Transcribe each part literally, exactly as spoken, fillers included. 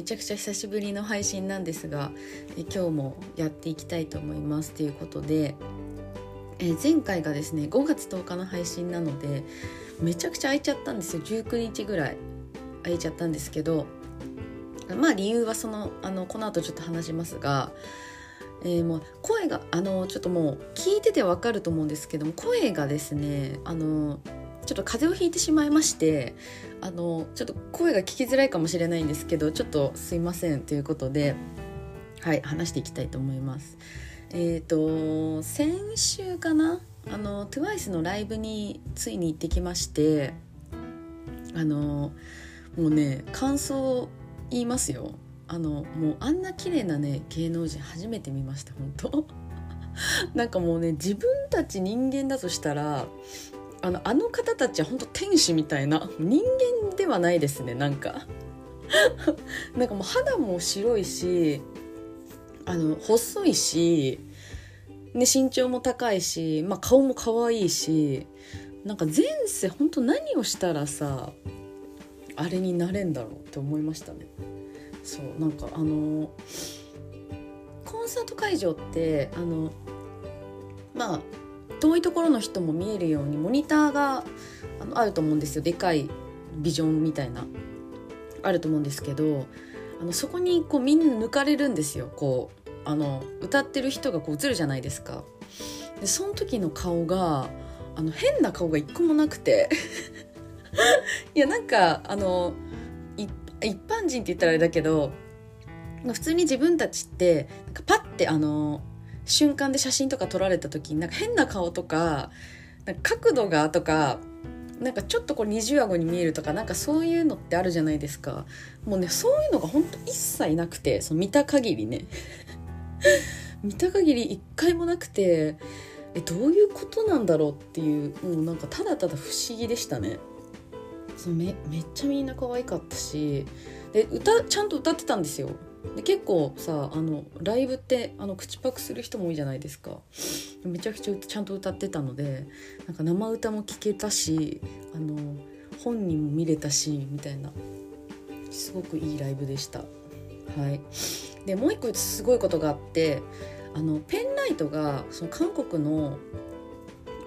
めちゃくちゃ久しぶりの配信なんですが、え今日もやっていきたいと思いますということで、え前回がですねごがつとおかの配信なのでめちゃくちゃ空いちゃったんですよ。じゅうくにちぐらい空いちゃったんですけど、まあ理由はそのあのこの後ちょっと話しますが、えー、もう声があのちょっともう聞いててわかると思うんですけども、声がですねあのちょっと風邪をひいてしまいまして、あのちょっと声が聞きづらいかもしれないんですけど、ちょっとすいませんということで、はい話していきたいと思います。えーと先週かな、あの トゥワイス のライブについに行ってきまして、あのもうね感想言いますよ。あのもうあんな綺麗なね芸能人初めて見ました本当なんかもうね自分たち人間だとしたらあの、あの方たちは本当天使みたいな、人間ではないですねなんかなんかもう肌も白いし、あの細いし、ね、身長も高いし、まあ、顔も可愛いし、なんか前世本当何をしたらさあれになれんだろうって思いましたね。そうなんかあのコンサート会場ってあのまあ遠いところの人も見えるようにモニターがあのあると思うんですよ。でかいビジョンみたいなあると思うんですけど、あのそこにこうみんな抜かれるんですよ。こうあの歌ってる人がこう映るじゃないですか。でその時の顔があの変な顔が一個もなくていやなんかあの一般人って言ったらあれだけど、普通に自分たちってなんかパッてあの瞬間で写真とか撮られた時になんか変な顔とか、 なんか角度がとか、 なんかちょっとこう二重顎に見えるとか、 なんかそういうのってあるじゃないですか。もうねそういうのが本当一切なくて、その見た限りね見た限り一回もなくて、えどういうことなんだろうっていう、もうなんかただただ不思議でしたね。その め, めっちゃみんな可愛かったし、で歌ちゃんと歌ってたんですよ。で結構さあのライブってあの口パクする人も多いじゃないですか。めちゃくちゃちゃんと歌ってたので、なんか生歌も聴けたし、あの本人も見れたしみたいな、すごくいいライブでした。はい、でもう一個すごいことがあって、あのペンライトがその韓国の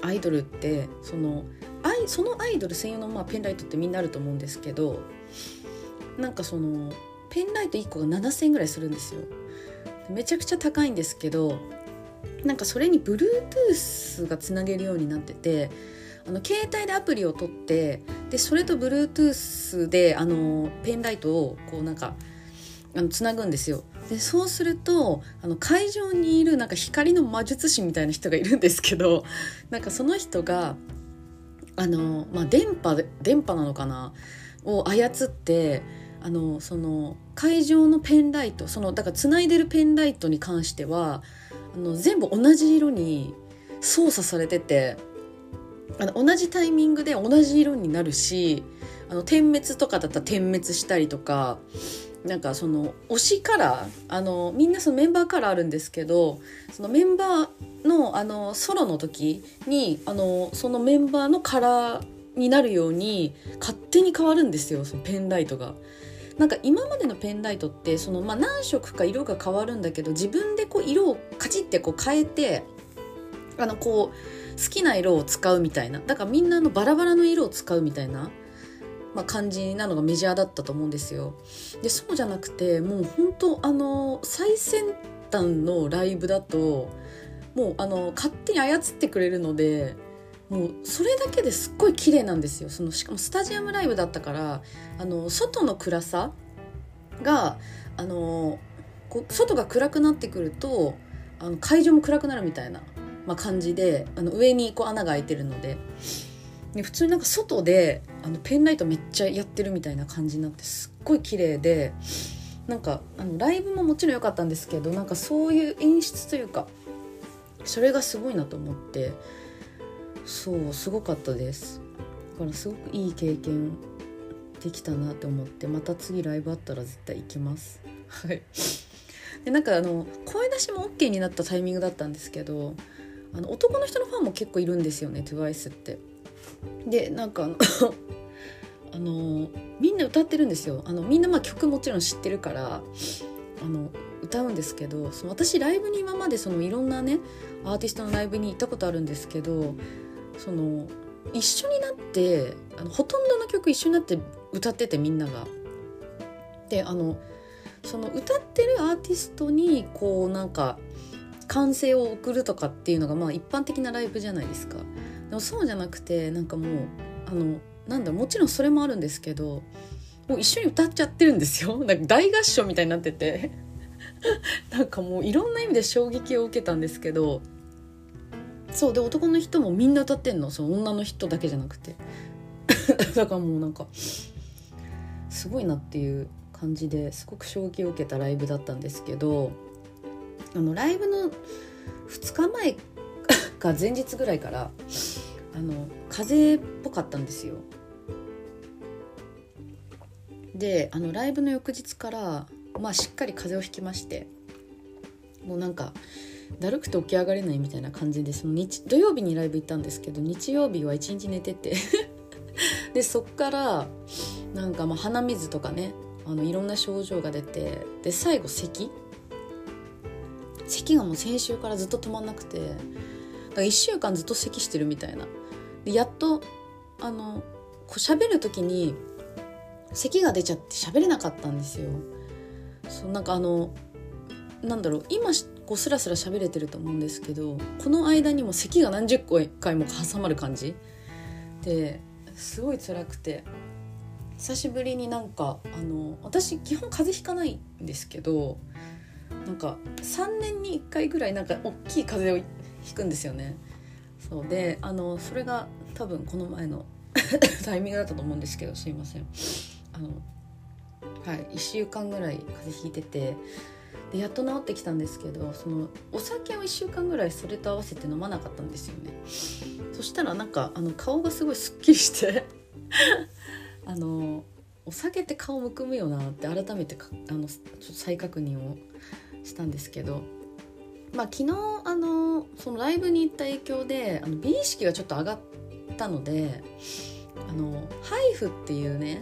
アイドルってその、アイ、そのアイドル専用の、まあ、ペンライトってみんなあると思うんですけど、なんかそのペンライトいっこがななせんえんぐらいするんですよ。めちゃくちゃ高いんですけど、なんかそれに Bluetooth がつなげるようになってて、あの携帯でアプリを取って、でそれと Bluetooth であのペンライトをこうなんかあのつなぐんですよ。でそうするとあの会場にいるなんか光の魔術師みたいな人がいるんですけど、なんかその人があの、まあ、電波、電波なのかなを操って、あのその会場のペンライト、そのだから繋いでるペンライトに関してはあの全部同じ色に操作されてて、あの同じタイミングで同じ色になるし、あの点滅とかだったら点滅したりとか、なんかその推しカラー、あのみんなそのメンバーカラーあるんですけど、そのメンバー の, あのソロの時にあのそのメンバーのカラーになるように勝手に変わるんですよ、そのペンライトが。なんか今までのペンライトってその、まあ、何色か色が変わるんだけど、自分でこう色をカチッてこう変えて、あのこう好きな色を使うみたいな、だからみんなのバラバラの色を使うみたいな、まあ、感じなのがメジャーだったと思うんですよ。でそうじゃなくて、もう本当あの最先端のライブだともうあの勝手に操ってくれるので、もうそれだけですっごい綺麗なんですよ。そのしかもスタジアムライブだったから、あの外の暗さがあのこう外が暗くなってくるとあの会場も暗くなるみたいな、まあ、感じで、あの上にこう穴が開いてるの で, で普通になんか外であのペンライトめっちゃやってるみたいな感じになって、すっごい綺麗で、なんかあのライブももちろん良かったんですけど、なんかそういう演出というかそれがすごいなと思って、そうすごかったです。だからすごくいい経験できたなと思って、また次ライブあったら絶対行きます。はいでなんかあの声出しも OK になったタイミングだったんですけど、あの男の人のファンも結構いるんですよね、トゥワイスって。でなんかあのあのみんな歌ってるんですよ。あのみんなまあ曲もちろん知ってるからあの歌うんですけど、その私ライブに今までそのいろんなねアーティストのライブに行ったことあるんですけど、その一緒になってあのほとんどの曲一緒になって歌っててみんながで、あのその歌ってるアーティストにこうなんか歓声を送るとかっていうのがまあ一般的なライブじゃないですか。でもそうじゃなくてなんかもうあのなんだもちろんそれもあるんですけど、もう一緒に歌っちゃってるんですよ。なんか大合唱みたいになっててなんかもういろんな意味で衝撃を受けたんですけど、そうで男の人もみんな歌ってんの、その女の人だけじゃなくてだからもうなんかすごいなっていう感じですごく衝撃を受けたライブだったんですけど、あのライブのふつかまえか前日ぐらいからあの風邪っぽかったんですよ。であのライブの翌日から、まあ、しっかり風邪をひきまして、もうなんかだるくて起き上がれないみたいな感じで、その日土曜日にライブ行ったんですけど日曜日は一日寝ててでそっからなんかまあ鼻水とかねあのいろんな症状が出て、で最後咳咳がもう先週からずっと止まんなくて、だからいっしゅうかんずっと咳してるみたいな。でやっとあのこう喋る時に咳が出ちゃって喋れなかったんですよ。そうなんかあのなんだろう今こうスラスラ喋れてると思うんですけど、この間にも咳が何十回も挟まる感じですごい辛くて、久しぶりになんかあの私基本風邪ひかないんですけど、なんかさんねんにいっかいぐらいなんか大きい風邪をひくんですよね。そうであのそれが多分この前のタイミングだったと思うんですけど、すいませんあの、はい、いっしゅうかんぐらい風邪ひいてて、でやっと治ってきたんですけど、そのお酒をいっしゅうかんぐらいそれと合わせて飲まなかったんですよね。そしたらなんかあの顔がすごいすっきりしてあのお酒って顔むくむよなって改めてあのちょっと再確認をしたんですけど、まあ、昨日あのそのライブに行った影響であの美意識がちょっと上がったので、あの ハイフ っていうね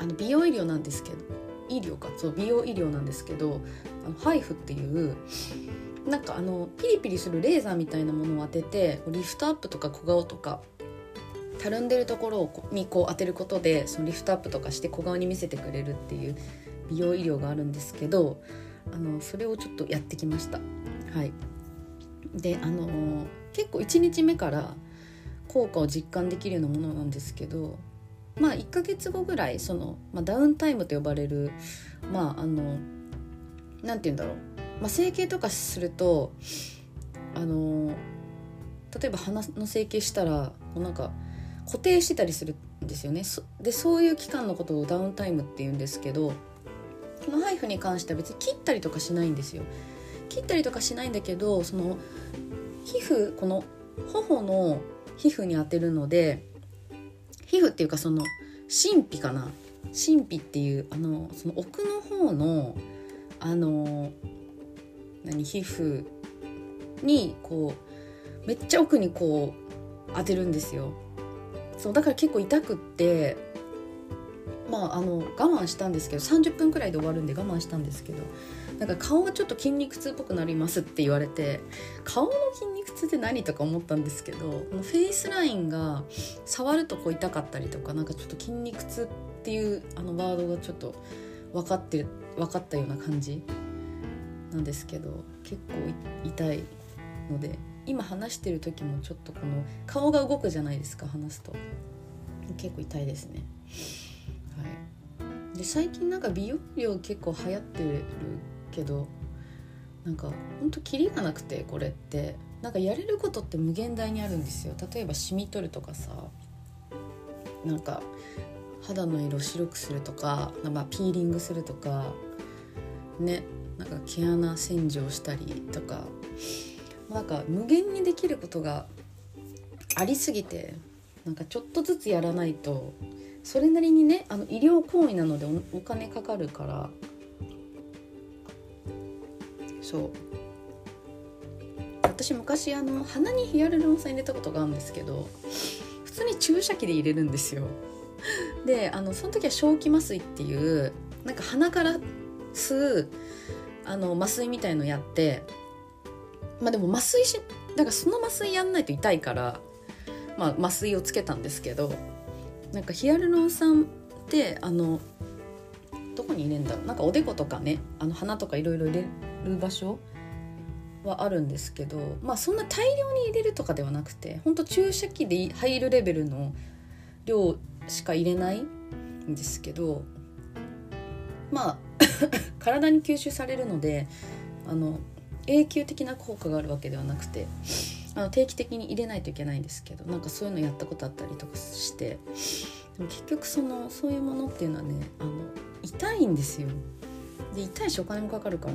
あの美容医療なんですけど医療かそう美容医療なんですけど、あの ハイフ っていうなんかあのピリピリするレーザーみたいなものを当ててリフトアップとか小顔とかたるんでるところにこう当てることでそのリフトアップとかして小顔に見せてくれるっていう美容医療があるんですけど、あのそれをちょっとやってきました。はい、であの結構いちにちめから効果を実感できるようなものなんですけど、まあ、いっかげつごぐらいその、まあ、ダウンタイムと呼ばれる、まあ、あのなんて言うんだろう、まあ、整形とかするとあの例えば鼻の整形したらなんか固定してたりするんですよね。そでそういう期間のことをダウンタイムって言うんですけど、この ハイフ に関しては別に切ったりとかしないんですよ。切ったりとかしないんだけど、その皮膚この頬の皮膚に当てるので、皮膚っていうかその真皮かな、真皮っていうあのその奥の方のあの何皮膚にこうめっちゃ奥にこう当てるんですよ。そうだから結構痛くって、まあ、あの我慢したんですけど、さんじゅっぷんくらいで終わるんで我慢したんですけど、なんか顔がちょっと筋肉痛っぽくなりますって言われて、顔の筋肉痛って何とか思ったんですけど、フェイスラインが触るとこう痛かったりとか、なんかちょっと筋肉痛っていうあのワードがちょっと分かって分かったような感じなんですけど、結構痛いので、今話してる時もちょっとこの顔が動くじゃないですか、話すと結構痛いですね。はい、で最近なんか美容療結構流行ってるけど、なんかほんとキリがなくて、これってなんかやれることって無限大にあるんですよ。例えばシミ取るとかさ、なんか肌の色白くするとか、まあ、ピーリングするとかね、なんか毛穴洗浄したりとか、なんか無限にできることがありすぎて、なんかちょっとずつやらないと、それなりにねあの医療行為なので お, お金かかるから、そう私昔あの鼻にヒアルロン酸入れたことがあるんですけど、普通に注射器で入れるんですよであのその時は正気麻酔っていうなんか鼻から吸うあの麻酔みたいのやって、まあ、でも麻酔しだからその麻酔やんないと痛いから、まあ、麻酔をつけたんですけど、なんかヒアルロン酸ってあのどこに入れるんだろう、なんかおでことかね、あの鼻とかいろいろ入れる場所はあるんですけど、まあそんな大量に入れるとかではなくて、ほんと注射器で入るレベルの量しか入れないんですけど、まあ体に吸収されるのであの永久的な効果があるわけではなくて、あの定期的に入れないといけないんですけど、なんかそういうのやったことあったりとかして、でも結局そのそういうものっていうのはね、あの痛いんですよ。で痛いしお金もかかるから、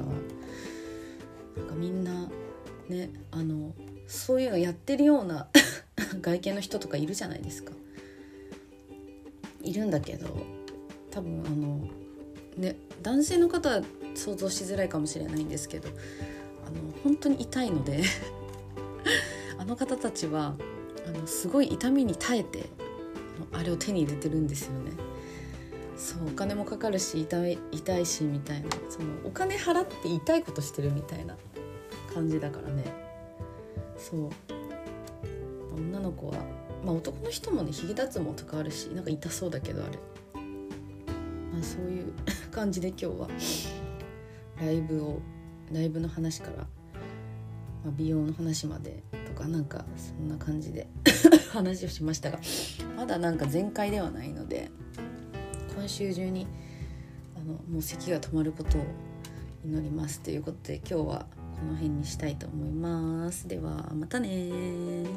なんかみんなね、あのそういうのやってるような外見の人とかいるじゃないですか。いるんだけど、多分あのね、男性の方は想像しづらいかもしれないんですけど、あの本当に痛いのであの方たちはあのすごい痛みに耐えてあれを手に入れてるんですよね。そうお金もかかるし痛い、痛いしみたいな、そのお金払って痛いことしてるみたいな感じだからね。そう女の子は、まあ、男の人もねヒゲ脱毛とかあるし、なんか痛そうだけどあれ、まあ、そういう感じで今日はライブをライブの話から、まあ、美容の話までとか、なんかそんな感じで話をしましたが、まだなんか全開ではないので、今週中にあのもう咳が止まることを祈りますということで、今日はこの辺にしたいと思います。ではまたね。